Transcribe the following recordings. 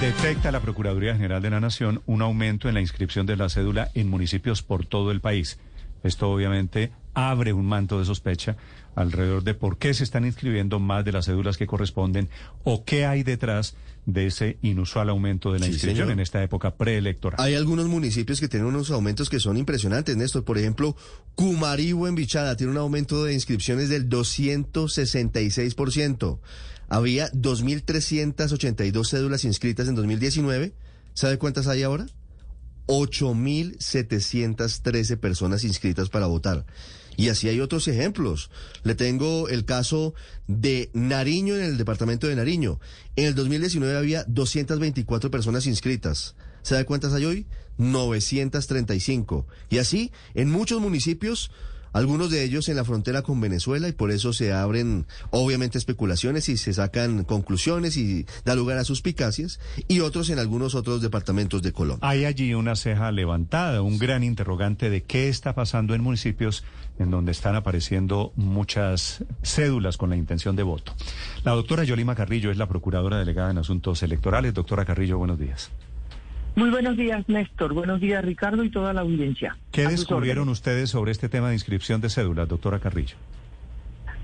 Detecta la Procuraduría General de la Nación un aumento en la inscripción de la cédula en municipios por todo el país. Esto obviamente abre un manto de sospecha alrededor de por qué se están inscribiendo más de las cédulas que corresponden o qué hay detrás de ese inusual aumento de la inscripción en esta época preelectoral. Hay algunos municipios que tienen unos aumentos que son impresionantes, Néstor. Por ejemplo, Cumaribo en Vichada tiene un aumento de inscripciones del 266%. Había 2.382 cédulas inscritas en 2019. ¿Sabe cuántas hay ahora? 8.713 personas inscritas para votar. Y así hay otros ejemplos. Le tengo el caso de Nariño, en el departamento de Nariño. En el 2019 había 224 personas inscritas. ¿Sabe cuántas hay hoy? 935. Y así, en muchos municipios... Algunos de ellos en la frontera con Venezuela, y por eso se abren, obviamente, especulaciones y se sacan conclusiones y da lugar a suspicacias, y otros en algunos otros departamentos de Colombia. Hay allí una ceja levantada, un gran interrogante de qué está pasando en municipios en donde están apareciendo muchas cédulas con la intención de voto. La doctora Yolima Carrillo es la procuradora delegada en asuntos electorales. Doctora Carrillo, buenos días. Muy buenos días, Néstor. Buenos días, Ricardo, y toda la audiencia. ¿Qué descubrieron ustedes sobre este tema de inscripción de cédulas, doctora Carrillo?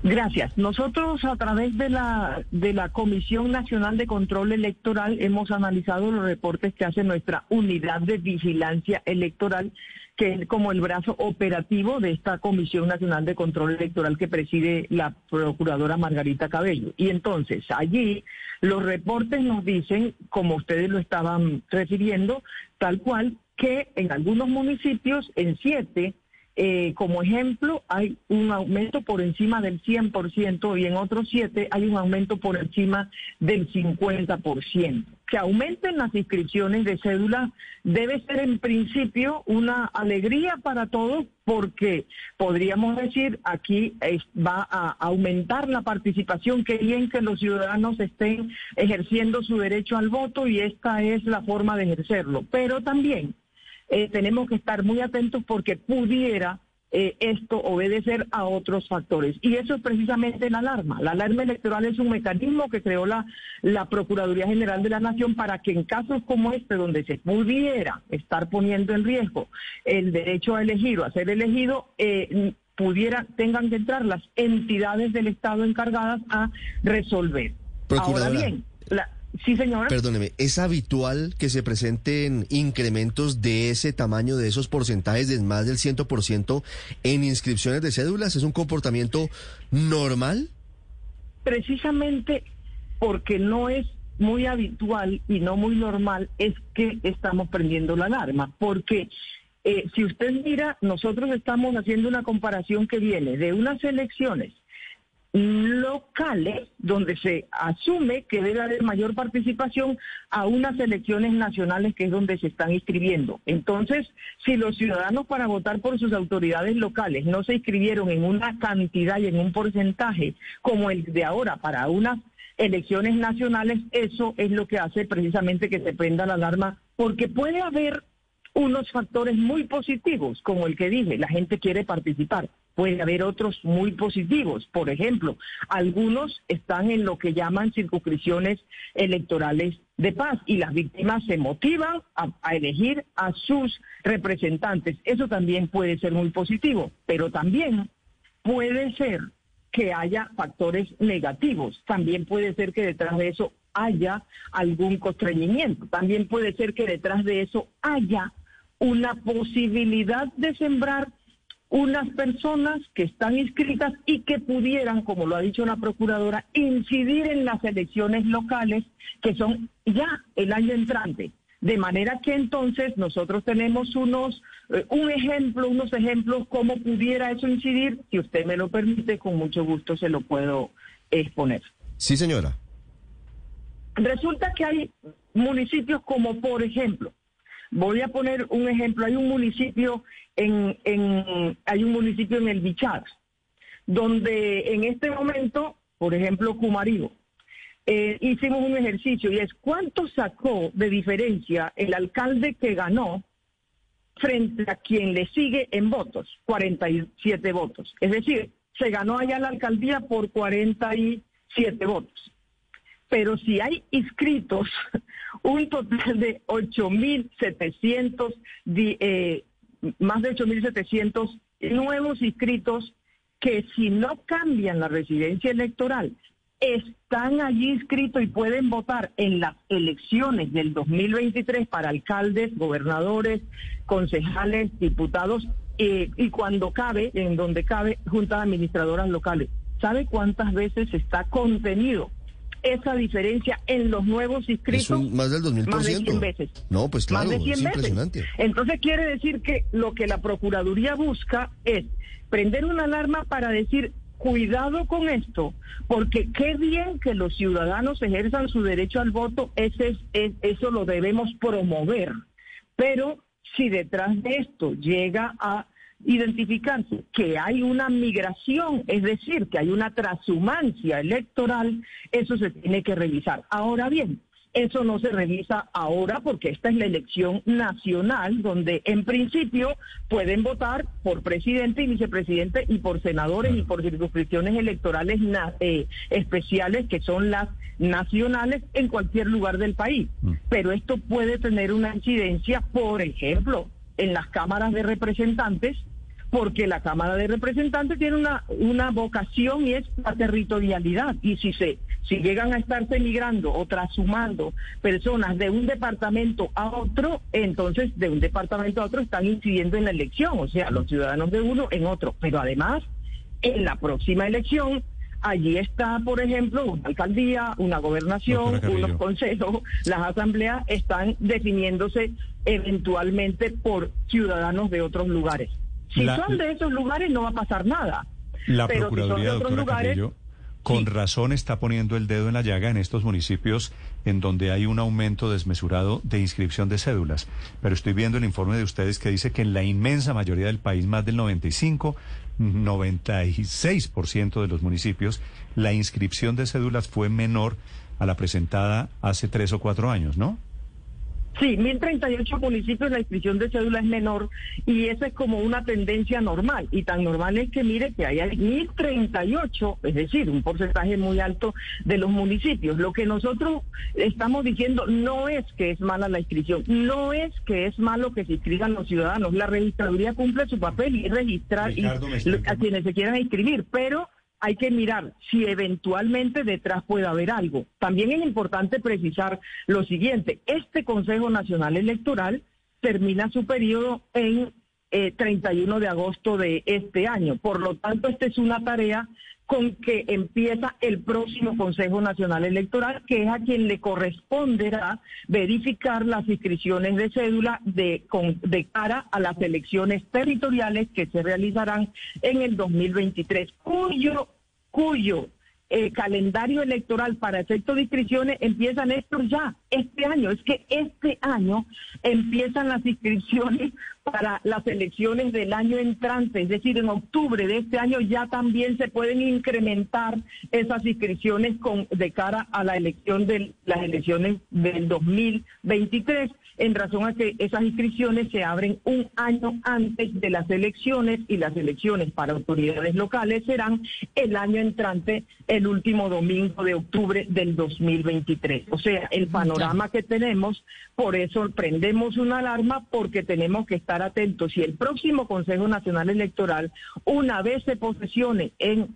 Gracias. Nosotros, a través de la Comisión Nacional de Control Electoral, hemos analizado los reportes que hace nuestra Unidad de Vigilancia Electoral, que es como el brazo operativo de esta Comisión Nacional de Control Electoral que preside la procuradora Margarita Cabello. Y entonces, allí... Los reportes nos dicen, como ustedes lo estaban refiriendo, tal cual, que en algunos municipios, en 7, como ejemplo, hay un aumento por encima del 100% y en otros 7 hay un aumento por encima del 50%. Que aumenten las inscripciones de cédulas debe ser en principio una alegría para todos, porque podríamos decir aquí va a aumentar la participación. Qué bien que los ciudadanos estén ejerciendo su derecho al voto y esta es la forma de ejercerlo. Pero también tenemos que estar muy atentos porque pudiera esto obedecer a otros factores. Y eso es precisamente la alarma. La alarma electoral es un mecanismo que creó la Procuraduría General de la Nación para que en casos como este, donde se pudiera estar poniendo en riesgo el derecho a elegir o a ser elegido, tengan que entrar las entidades del Estado encargadas a resolver. Ahora bien, sí, señora. Perdóneme, ¿es habitual que se presenten incrementos de ese tamaño, de esos porcentajes de más del 100% en inscripciones de cédulas? ¿Es un comportamiento normal? Precisamente porque no es muy habitual y no muy normal es que estamos prendiendo la alarma, porque... si usted mira, nosotros estamos haciendo una comparación que viene de unas elecciones locales, donde se asume que debe haber mayor participación, a unas elecciones nacionales, que es donde se están inscribiendo. Entonces, si los ciudadanos para votar por sus autoridades locales no se inscribieron en una cantidad y en un porcentaje como el de ahora para unas elecciones nacionales, eso es lo que hace precisamente que se prenda la alarma, porque puede haber unos factores muy positivos, como el que dije, la gente quiere participar. Puede haber otros muy positivos. Por ejemplo, algunos están en lo que llaman circunscripciones electorales de paz y las víctimas se motivan a elegir a sus representantes. Eso también puede ser muy positivo, pero también puede ser que haya factores negativos. También puede ser que detrás de eso haya algún constreñimiento. También puede ser que detrás de eso haya una posibilidad de sembrar unas personas que están inscritas y que pudieran, como lo ha dicho la procuradora, incidir en las elecciones locales que son ya el año entrante. De manera que entonces nosotros tenemos unos ejemplos cómo pudiera eso incidir. Si usted me lo permite, con mucho gusto se lo puedo exponer. Sí, señora. Resulta que hay municipios como, por ejemplo, voy a poner un ejemplo, hay un municipio en el Vichada, donde en este momento, por ejemplo, Cumaribo, hicimos un ejercicio y es cuánto sacó de diferencia el alcalde que ganó frente a quien le sigue en votos, 47 votos. Es decir, se ganó allá la alcaldía por 47 votos. Pero si hay inscritos un total de 8.700, más de 8.700 nuevos inscritos que si no cambian la residencia electoral, están allí inscritos y pueden votar en las elecciones del 2023 para alcaldes, gobernadores, concejales, diputados y cuando cabe, en donde cabe, juntas administradoras locales. ¿Sabe cuántas veces está contenido esa diferencia en los nuevos inscritos? Es más del 2000%. Más de 100 veces. No, pues claro, más de 100 es impresionante. Veces. Entonces quiere decir que lo que la Procuraduría busca es prender una alarma para decir, cuidado con esto, porque qué bien que los ciudadanos ejerzan su derecho al voto, eso lo debemos promover. Pero si detrás de esto llega a identificarse que hay una migración, es decir, que hay una transhumancia electoral, eso se tiene que revisar. Ahora bien, eso no se revisa ahora porque esta es la elección nacional donde en principio pueden votar por presidente y vicepresidente y por senadores y por circunscripciones electorales especiales que son las nacionales en cualquier lugar del país. Pero esto puede tener una incidencia, por ejemplo, en las cámaras de representantes, porque la Cámara de Representantes tiene una vocación y es la territorialidad. Y si llegan a estarse migrando o transhumando personas de un departamento a otro, entonces de un departamento a otro están incidiendo en la elección, o sea, los ciudadanos de uno en otro. Pero además, en la próxima elección, allí está, por ejemplo, una alcaldía, una gobernación, unos consejos, las asambleas están definiéndose eventualmente por ciudadanos de otros lugares. Si son de esos lugares no va a pasar nada. La Procuraduría, doctora Cabello, con razón está poniendo el dedo en la llaga en estos municipios en donde hay un aumento desmesurado de inscripción de cédulas. Pero estoy viendo el informe de ustedes que dice que en la inmensa mayoría del país, más del 96% de los municipios, la inscripción de cédulas fue menor a la presentada hace 3 o 4 años, ¿no? Sí, 1.038 municipios la inscripción de cédula es menor y esa es como una tendencia normal. Y tan normal es que mire que hay 1.038, es decir, un porcentaje muy alto de los municipios. Lo que nosotros estamos diciendo no es que es mala la inscripción, no es que es malo que se inscriban los ciudadanos. La registraduría cumple su papel y registrar a quienes se quieran inscribir, pero hay que mirar si eventualmente detrás puede haber algo. También es importante precisar lo siguiente. Este Consejo Nacional Electoral termina su periodo en 31 de agosto de este año. Por lo tanto, esta es una tarea con que empieza el próximo Consejo Nacional Electoral, que es a quien le corresponderá verificar las inscripciones de cédula de cara a las elecciones territoriales que se realizarán en el 2023, cuyo calendario electoral para efecto de inscripciones empiezan estos ya, este año. Es que este año empiezan las inscripciones para las elecciones del año entrante, es decir, en octubre de este año ya también se pueden incrementar esas inscripciones de cara a las elecciones del 2023, en razón a que esas inscripciones se abren un año antes de las elecciones y las elecciones para autoridades locales serán el año entrante, el último domingo de octubre del 2023. O sea, el panorama que tenemos, por eso prendemos una alarma porque tenemos que estar atentos. Si el próximo Consejo Nacional Electoral, una vez se posesione en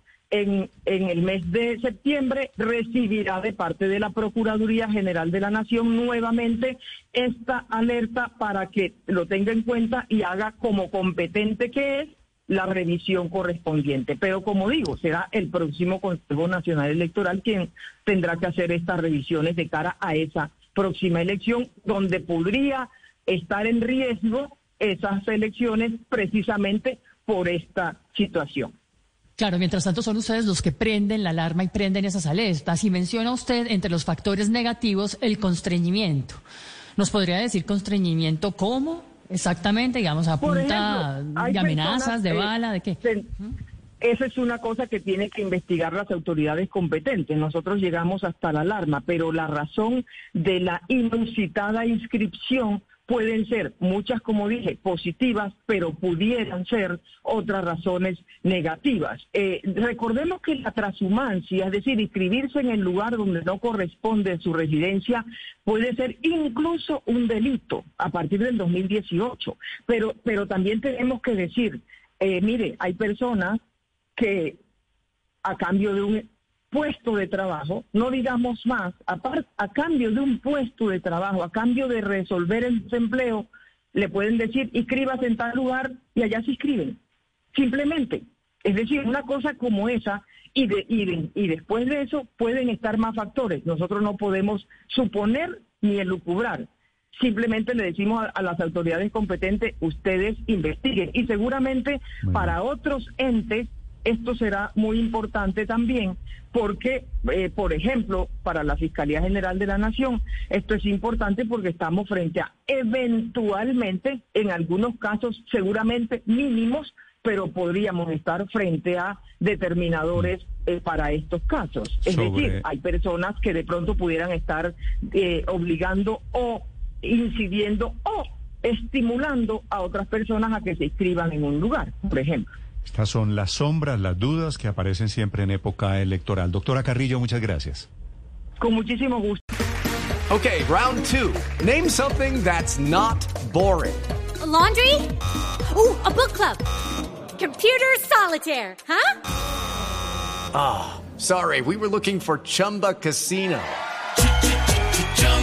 el mes de septiembre, recibirá de parte de la Procuraduría General de la Nación nuevamente esta alerta para que lo tenga en cuenta y haga como competente que es la revisión correspondiente. Pero como digo, será el próximo Consejo Nacional Electoral quien tendrá que hacer estas revisiones de cara a esa próxima elección, donde podría estar en riesgo esas elecciones precisamente por esta situación. Claro, mientras tanto son ustedes los que prenden la alarma y prenden esas alertas. Y menciona usted entre los factores negativos el constreñimiento. ¿Nos podría decir constreñimiento cómo? Exactamente, digamos, a punta de amenazas, de bala, ¿de qué? Esa es una cosa que tienen que investigar las autoridades competentes. Nosotros llegamos hasta la alarma, pero la razón de la inusitada inscripción pueden ser muchas, como dije, positivas, pero pudieran ser otras razones negativas. Recordemos que la trashumancia, es decir, inscribirse en el lugar donde no corresponde su residencia, puede ser incluso un delito a partir del 2018. Pero también tenemos que decir, mire, hay personas que a cambio de un puesto de trabajo, no digamos más, a cambio de un puesto de trabajo, a cambio de resolver el desempleo, le pueden decir, inscríbase en tal lugar y allá se inscriben, simplemente. Es decir, una cosa como esa, y después de eso pueden estar más factores. Nosotros no podemos suponer ni elucubrar. Simplemente le decimos a las autoridades competentes, ustedes investiguen. Y seguramente para otros entes, esto será muy importante también porque, por ejemplo, para la Fiscalía General de la Nación, esto es importante porque estamos frente a eventualmente, en algunos casos seguramente mínimos, pero podríamos estar frente a determinadores para estos casos. Es decir, hay personas que de pronto pudieran estar obligando o incidiendo o estimulando a otras personas a que se inscriban en un lugar, por ejemplo. Estas son las sombras, las dudas que aparecen siempre en época electoral. Doctora Carrillo, muchas gracias. Con muchísimo gusto. Okay, round two. Name something that's not boring. A laundry? Ooh, a book club. Computer solitaire, huh? Ah, oh, sorry, we were looking for Chumba Casino.